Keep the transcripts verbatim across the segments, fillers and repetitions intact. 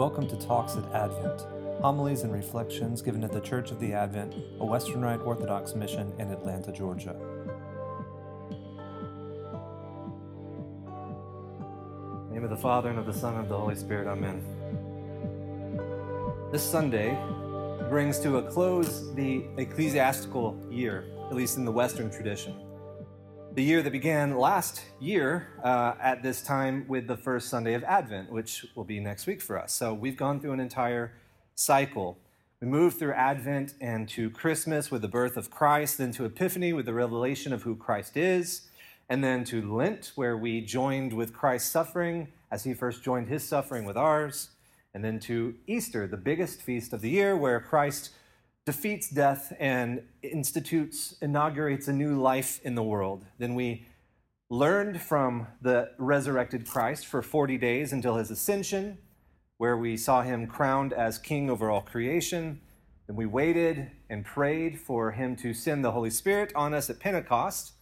Welcome to Talks at Advent, homilies and reflections given at the Church of the Advent, a Western Rite Orthodox mission in Atlanta, Georgia. In the name of the Father, and of the Son, and of the Holy Spirit, amen. This Sunday brings to a close the ecclesiastical year, at least in the Western tradition. The year that began last year uh, at this time with the first Sunday of Advent, which will be next week for us. So we've gone through an entire cycle. We moved through Advent and to Christmas with the birth of Christ, then to Epiphany with the revelation of who Christ is, and then to Lent, where we joined with Christ's suffering as he first joined his suffering with ours, and then to Easter, the biggest feast of the year, where Christ defeats death and institutes, inaugurates a new life in the world. Then we learned from the resurrected Christ for forty days until his ascension, where we saw him crowned as king over all creation. Then we waited and prayed for him to send the Holy Spirit on us at Pentecost.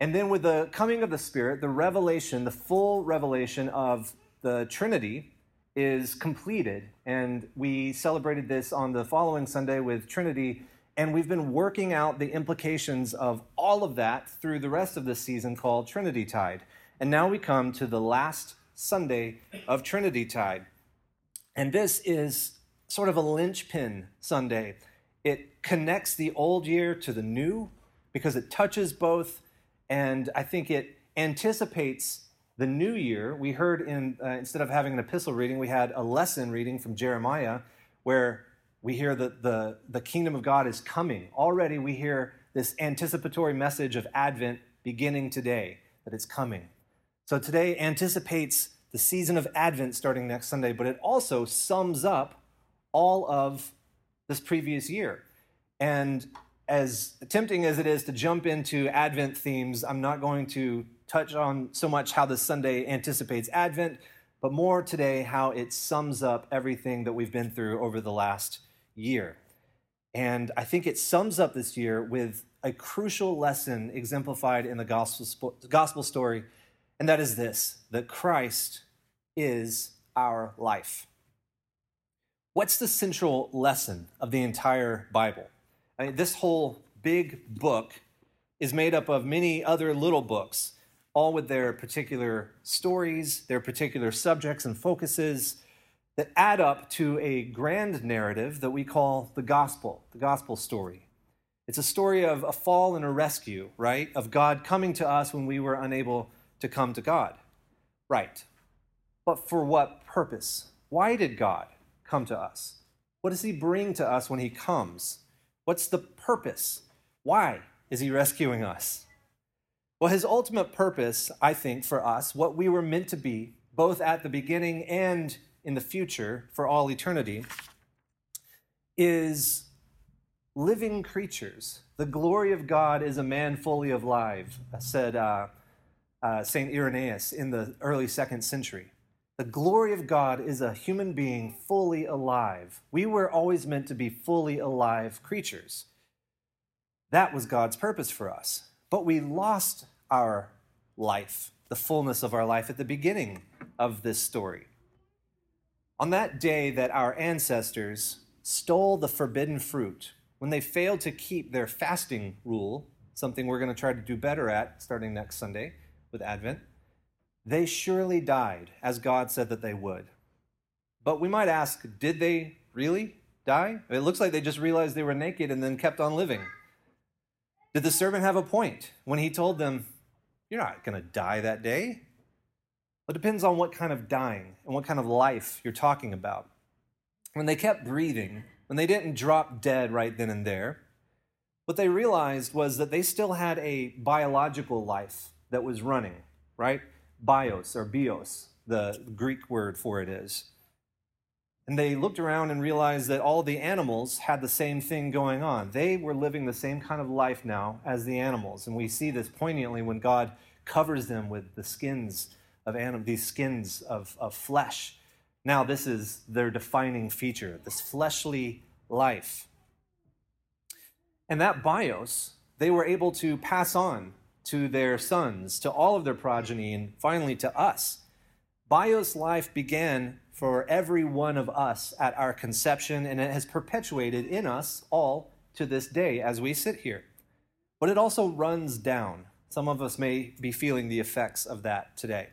And then with the coming of the Spirit, the revelation, the full revelation of the Trinity is completed, and we celebrated this on the following Sunday with Trinity, and we've been working out the implications of all of that through the rest of this season called Trinity Tide. And now we come to the last Sunday of Trinity Tide, and this is sort of a linchpin Sunday. It connects the old year to the new because it touches both, and I think it anticipates the new year. We heard in, uh, instead of having an epistle reading, we had a lesson reading from Jeremiah where we hear that the, the kingdom of God is coming. Already we hear this anticipatory message of Advent beginning today, that it's coming. So today anticipates the season of Advent starting next Sunday, but it also sums up all of this previous year. And as tempting as it is to jump into Advent themes, I'm not going to touch on so much how this Sunday anticipates Advent, but more today how it sums up everything that we've been through over the last year. And I think it sums up this year with a crucial lesson exemplified in the gospel, sp- gospel story, and that is this, that Christ is our life. What's the central lesson of the entire Bible? I mean, this whole big book is made up of many other little books, all with their particular stories, their particular subjects and focuses that add up to a grand narrative that we call the gospel, the gospel story. It's a story of a fall and a rescue, right? Of God coming to us when we were unable to come to God, right? But for what purpose? Why did God come to us? What does he bring to us when he comes? What's the purpose? Why is he rescuing us? Well, his ultimate purpose, I think, for us, what we were meant to be, both at the beginning and in the future for all eternity, is living creatures. The glory of God is a man fully alive, said uh, uh, Saint Irenaeus in the early second century. The glory of God is a human being fully alive. We were always meant to be fully alive creatures. That was God's purpose for us. But we lost our life, the fullness of our life, at the beginning of this story. On that day that our ancestors stole the forbidden fruit, when they failed to keep their fasting rule, something we're going to try to do better at starting next Sunday with Advent, they surely died, as God said that they would. But we might ask, did they really die? It looks like they just realized they were naked and then kept on living. Did the servant have a point when he told them, you're not going to die that day? It depends on what kind of dying and what kind of life you're talking about. When they kept breathing, when they didn't drop dead right then and there, what they realized was that they still had a biological life that was running, right? Bios or bios, the Greek word for it is. And they looked around and realized that all the animals had the same thing going on. They were living the same kind of life now as the animals. And we see this poignantly when God covers them with the skins of animals, these skins of, of flesh. Now this is their defining feature, this fleshly life. And that bios, they were able to pass on to their sons, to all of their progeny, and finally to us. Bio's life began for every one of us at our conception, and it has perpetuated in us all to this day as we sit here. But it also runs down. Some of us may be feeling the effects of that today.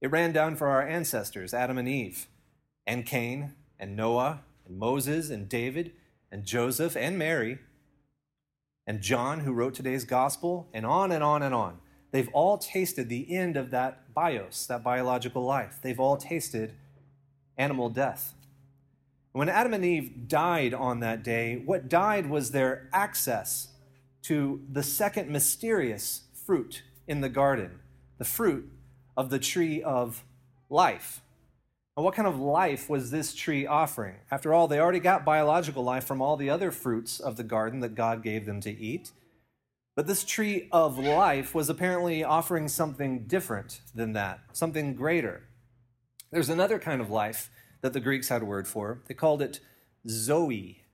It ran down for our ancestors, Adam and Eve, and Cain, and Noah, and Moses, and David, and Joseph, and Mary, and John, who wrote today's gospel, and on and on and on. They've all tasted the end of that bios, that biological life. They've all tasted animal death. When Adam and Eve died on that day, what died was their access to the second mysterious fruit in the garden, the fruit of the tree of life. And what kind of life was this tree offering? After all, they already got biological life from all the other fruits of the garden that God gave them to eat. But this tree of life was apparently offering something different than that, something greater. There's another kind of life that the Greeks had a word for. They called it zoe.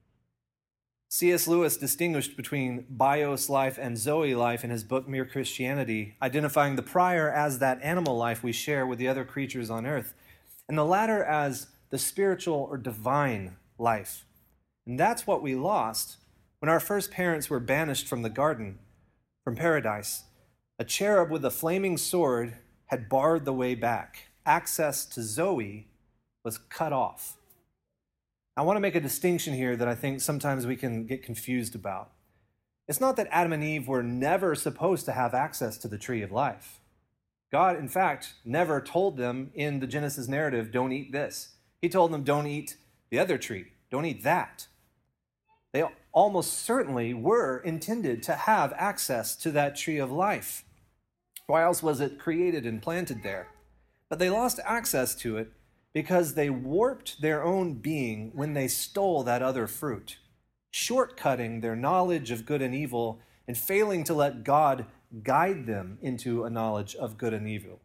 C S Lewis distinguished between bios life and zoe life in his book Mere Christianity, identifying the prior as that animal life we share with the other creatures on earth, and the latter as the spiritual or divine life. And that's what we lost when our first parents were banished from the garden, from paradise. A cherub with a flaming sword had barred the way back. Access to zoe was cut off. I want to make a distinction here that I think sometimes we can get confused about. It's not that Adam and Eve were never supposed to have access to the tree of life. God, in fact, never told them in the Genesis narrative, don't eat this. He told them, don't eat the other tree. Don't eat that. They almost certainly were intended to have access to that tree of life. Why else was it created and planted there? But they lost access to it because they warped their own being when they stole that other fruit, shortcutting their knowledge of good and evil and failing to let God guide them into a knowledge of good and evil.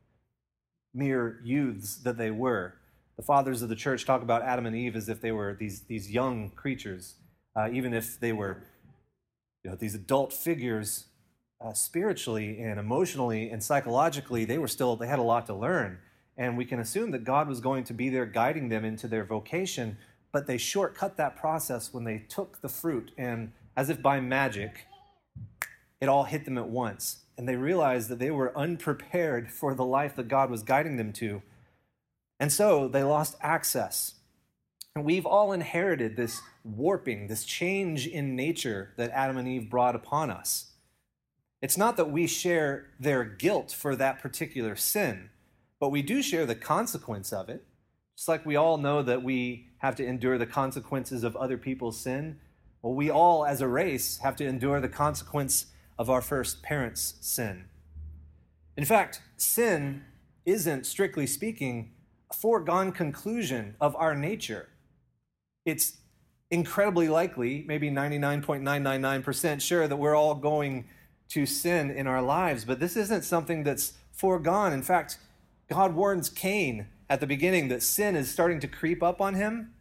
Mere youths that they were. The fathers of the church talk about Adam and Eve as if they were these, these young creatures, uh, even if they were, you know, these adult figures uh, spiritually and emotionally and psychologically. They were still, they had a lot to learn. And we can assume that God was going to be there guiding them into their vocation, but they shortcut that process when they took the fruit, and as if by magic, it all hit them at once. And they realized that they were unprepared for the life that God was guiding them to. And so they lost access. And we've all inherited this warping, this change in nature that Adam and Eve brought upon us. It's not that we share their guilt for that particular sin, but we do share the consequence of it. Just like we all know that we have to endure the consequences of other people's sin, well, we all as a race have to endure the consequence of our first parents' sin. In fact, sin isn't, strictly speaking, a foregone conclusion of our nature. It's incredibly likely, maybe ninety-nine point nine nine nine percent sure, that we're all going to sin in our lives, but this isn't something that's foregone. In fact, God warns Cain at the beginning that sin is starting to creep up on him,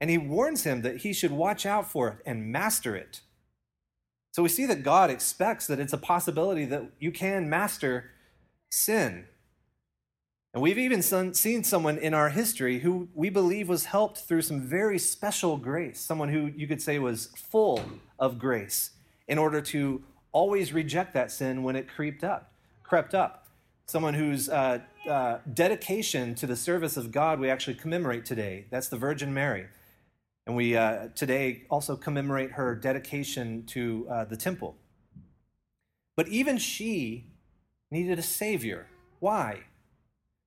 and he warns him that he should watch out for it and master it. So we see that God expects that it's a possibility that you can master sin. And we've even seen someone in our history who we believe was helped through some very special grace, someone who you could say was full of grace, in order to always reject that sin when it crept up, crept up. Someone whose uh, uh, dedication to the service of God we actually commemorate today. That's the Virgin Mary. And we uh, today also commemorate her dedication to uh, the temple. But even she needed a savior. Why?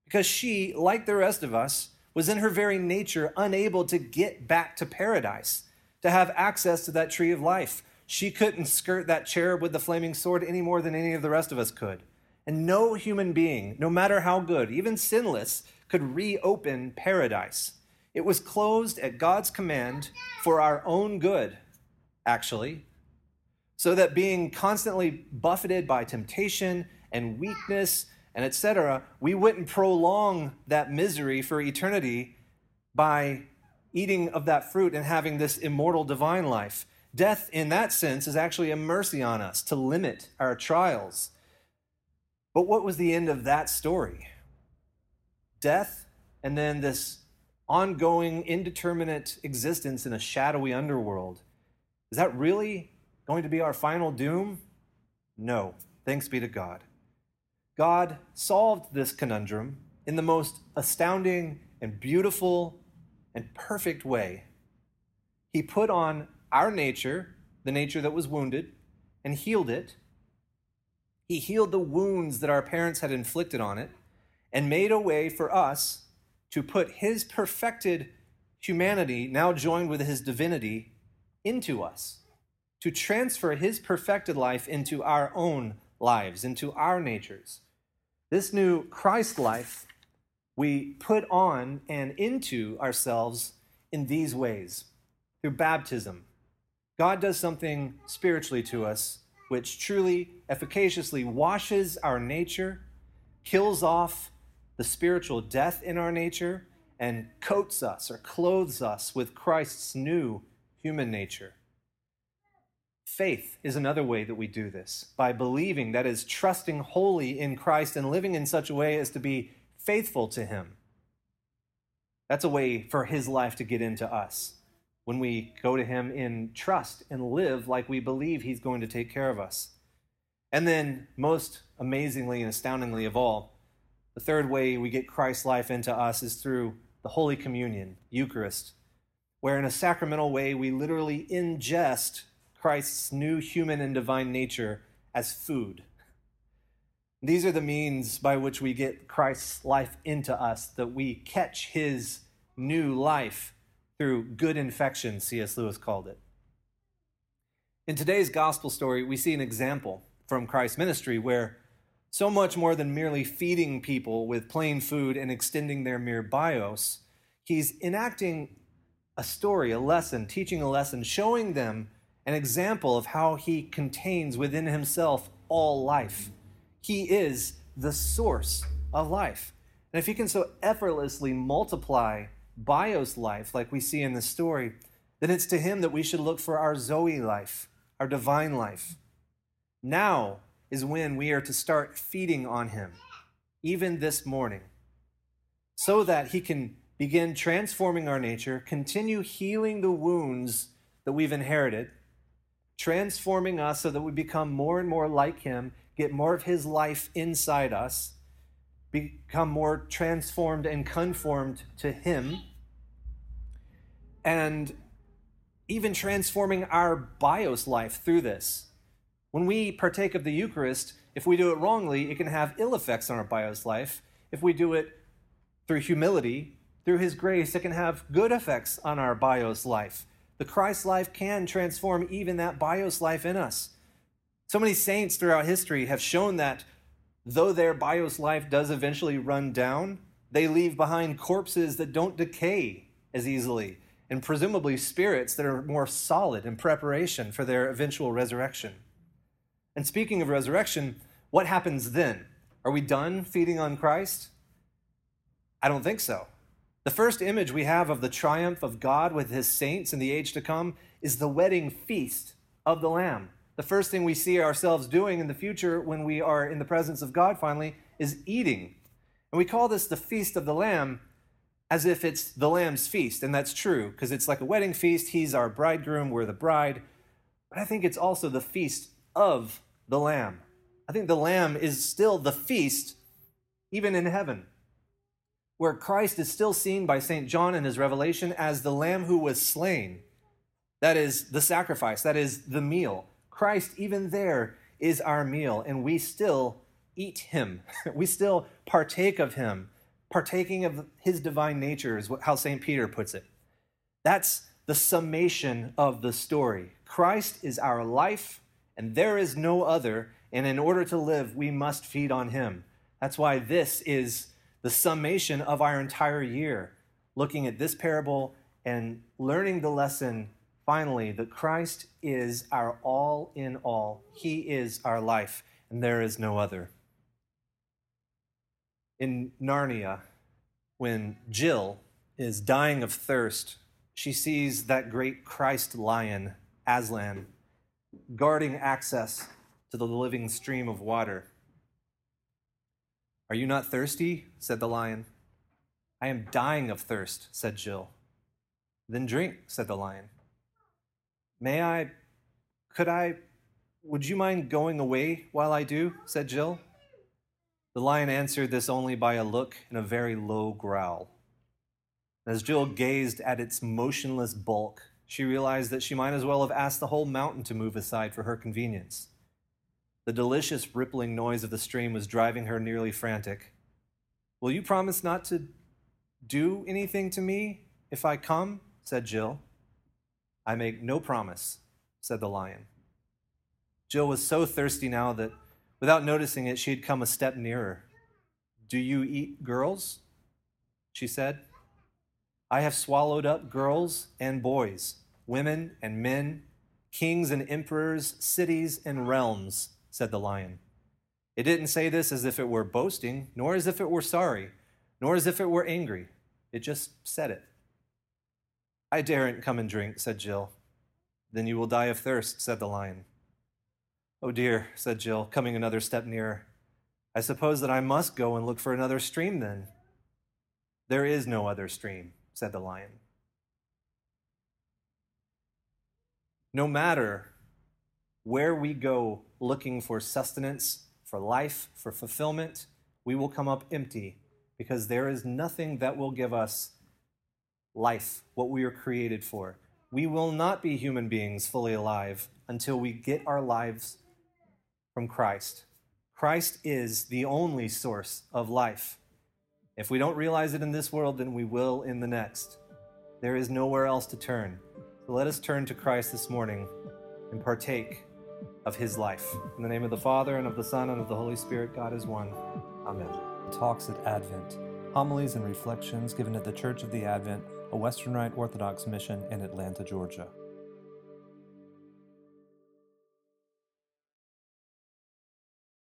Because she, like the rest of us, was in her very nature unable to get back to paradise, to have access to that tree of life. She couldn't skirt that cherub with the flaming sword any more than any of the rest of us could. And no human being, no matter how good, even sinless, could reopen paradise. It was closed at God's command for our own good, actually, so that being constantly buffeted by temptation and weakness and et cetera, we wouldn't prolong that misery for eternity by eating of that fruit and having this immortal divine life. Death, in that sense, is actually a mercy on us to limit our trials. But what was the end of that story? death, and then this ongoing, indeterminate existence in a shadowy underworld. Is that really going to be our final doom? No. Thanks be to God. God solved this conundrum in the most astounding and beautiful and perfect way. He put on our nature, the nature that was wounded, and healed it. He healed the wounds that our parents had inflicted on it and made a way for us to put his perfected humanity, now joined with his divinity, into us, to transfer his perfected life into our own lives, into our natures. This new Christ life we put on and into ourselves in these ways, through baptism. God does something spiritually to us which truly, efficaciously washes our nature, kills off the spiritual death in our nature, and coats us or clothes us with Christ's new human nature. Faith is another way that we do this, by believing, that is, trusting wholly in Christ and living in such a way as to be faithful to him. That's a way for his life to get into us, when we go to him in trust and live like we believe he's going to take care of us. And then, most amazingly and astoundingly of all, the third way we get Christ's life into us is through the Holy Communion, Eucharist, where in a sacramental way we literally ingest Christ's new human and divine nature as food. These are the means by which we get Christ's life into us, that we catch his new life through good infection, C S Lewis called it. In today's gospel story, we see an example from Christ's ministry where so much more than merely feeding people with plain food and extending their mere bios, he's enacting a story, a lesson, teaching a lesson, showing them an example of how he contains within himself all life. He is the source of life. And if he can so effortlessly multiply bios life, like we see in the story, then it's to him that we should look for our Zoe life, our divine life. Now is when we are to start feeding on him, even this morning, so that he can begin transforming our nature, continue healing the wounds that we've inherited, transforming us so that we become more and more like him, get more of his life inside us, become more transformed and conformed to him, and even transforming our bios life through this. When we partake of the Eucharist, if we do it wrongly, it can have ill effects on our bios life. If we do it through humility, through his grace, it can have good effects on our bios life. The Christ life can transform even that bios life in us. So many saints throughout history have shown that though their bios life does eventually run down, they leave behind corpses that don't decay as easily, and presumably spirits that are more solid in preparation for their eventual resurrection. And speaking of resurrection, what happens then? Are we done feeding on Christ? I don't think so. The first image we have of the triumph of God with his saints in the age to come is the wedding feast of the Lamb. The first thing we see ourselves doing in the future when we are in the presence of God finally is eating. And we call this the Feast of the Lamb as if it's the Lamb's feast. And that's true, because it's like a wedding feast. He's our bridegroom, we're the bride. But I think it's also the Feast of the Lamb. I think the Lamb is still the feast, even in heaven, where Christ is still seen by Saint John in his Revelation as the Lamb who was slain. That is the sacrifice, that is the meal. Christ, even there, is our meal, and we still eat him. We still partake of him. Partaking of his divine nature is how Saint Peter puts it. That's the summation of the story. Christ is our life, and there is no other, and in order to live, we must feed on him. That's why this is the summation of our entire year, looking at this parable and learning the lesson, finally, that Christ is our all in all. He is our life, and there is no other. In Narnia, when Jill is dying of thirst, she sees that great Christ lion, Aslan, guarding access to the living stream of water. "Are you not thirsty?" said the lion. "I am dying of thirst," said Jill. "Then drink," said the lion. "May I, could I, would you mind going away while I do?" said Jill. The lion answered this only by a look and a very low growl. As Jill gazed at its motionless bulk, she realized that she might as well have asked the whole mountain to move aside for her convenience. The delicious rippling noise of the stream was driving her nearly frantic. "Will you promise not to do anything to me if I come?" said Jill. "I make no promise," said the lion. Jill was so thirsty now that, without noticing it, she had come a step nearer. "Do you eat girls?" she said. "I have swallowed up girls and boys, women and men, kings and emperors, cities and realms," said the lion. It didn't say this as if it were boasting, nor as if it were sorry, nor as if it were angry. It just said it. "I daren't come and drink," said Jill. "Then you will die of thirst," said the lion. "Oh dear," said Jill, coming another step nearer. "I suppose that I must go and look for another stream then." "There is no other stream," said the lion. No matter where we go looking for sustenance, for life, for fulfillment, we will come up empty because there is nothing that will give us life, what we are created for. We will not be human beings fully alive until we get our lives from Christ. Christ is the only source of life. If we don't realize it in this world, then we will in the next. There is nowhere else to turn. So let us turn to Christ this morning and partake of his life. In the name of the Father, and of the Son, and of the Holy Spirit, God is one. Amen. Talks at Advent, homilies and reflections given at the Church of the Advent, a Western Rite Orthodox mission in Atlanta, Georgia.